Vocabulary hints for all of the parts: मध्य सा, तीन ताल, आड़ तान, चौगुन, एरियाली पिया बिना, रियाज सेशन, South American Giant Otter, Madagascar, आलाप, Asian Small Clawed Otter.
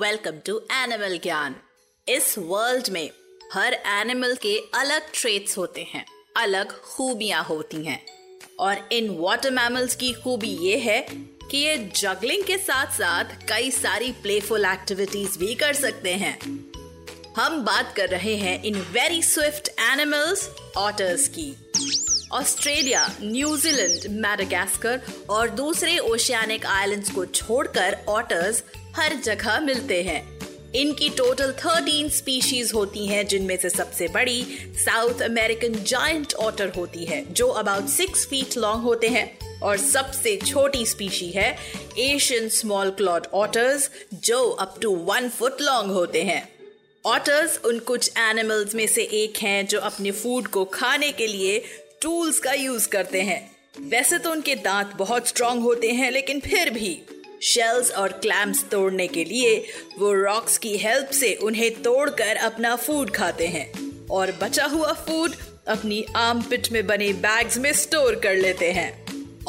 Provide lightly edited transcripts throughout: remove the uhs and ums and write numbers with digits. Welcome to animal ज्ञान। इस world में हर एनिमल के अलग ट्रेट्स होते हैं, अलग खूबियां होती हैं और इन वाटर मैमल्स की खूबी ये है कि ये जगलिंग के साथ साथ कई सारी प्लेफुल एक्टिविटीज भी कर सकते हैं। हम बात कर रहे हैं इन वेरी स्विफ्ट एनिमल्स ऑटर्स की। ऑस्ट्रेलिया, न्यूजीलैंड, मैडागास्कर और दूसरे ओशियानिक आइलैंड्स को छोड़कर ऑटर्स हर जगह मिलते हैं। इनकी टोटल 13 स्पीशीज होती हैं, जिनमें से सबसे बड़ी साउथ अमेरिकन जायंट ऑटर होती है जो अबाउट 6 फीट लॉन्ग होते हैं और सबसे छोटी स्पीशी है एशियन स्मॉल क्लॉड ऑटर्स जो अप टू 1 फुट लॉन्ग होते हैं। ऑटर्स उन कुछ एनिमल्स में से एक हैं जो अपने फूड को खाने के लिए टूल्स का यूज करते हैं। वैसे तो उनके दांत बहुत स्ट्रॉन्ग होते हैं, लेकिन फिर भी शेल्स और क्लैम्स तोड़ने के लिए वो रॉक्स की हेल्प से उन्हें तोड़कर अपना फूड खाते हैं और बचा हुआ फूड अपनी आर्मपिट में बने बैग्स में स्टोर कर लेते हैं।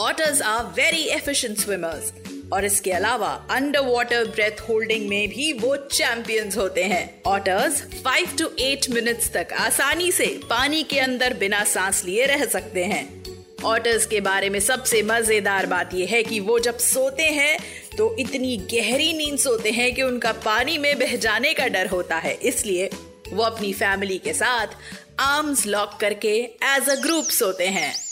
Otters are very efficient swimmers और इसके अलावा अंडर वाटर ब्रेथ होल्डिंग में भी वो चैंपियंस होते हैं। ऑटर्स 5 to 8 मिनट्स तक आसानी से पानी के अंदर बिना सांस लिए रह सकते हैं। ऑटर्स के बारे में सबसे मजेदार बात यह है कि वो जब सोते हैं तो इतनी गहरी नींद सोते हैं कि उनका पानी में बह जाने का डर होता है, इसलिए वो अपनी फैमिली के साथ आर्म्स लॉक करके एज अ ग्रुप सोते हैं।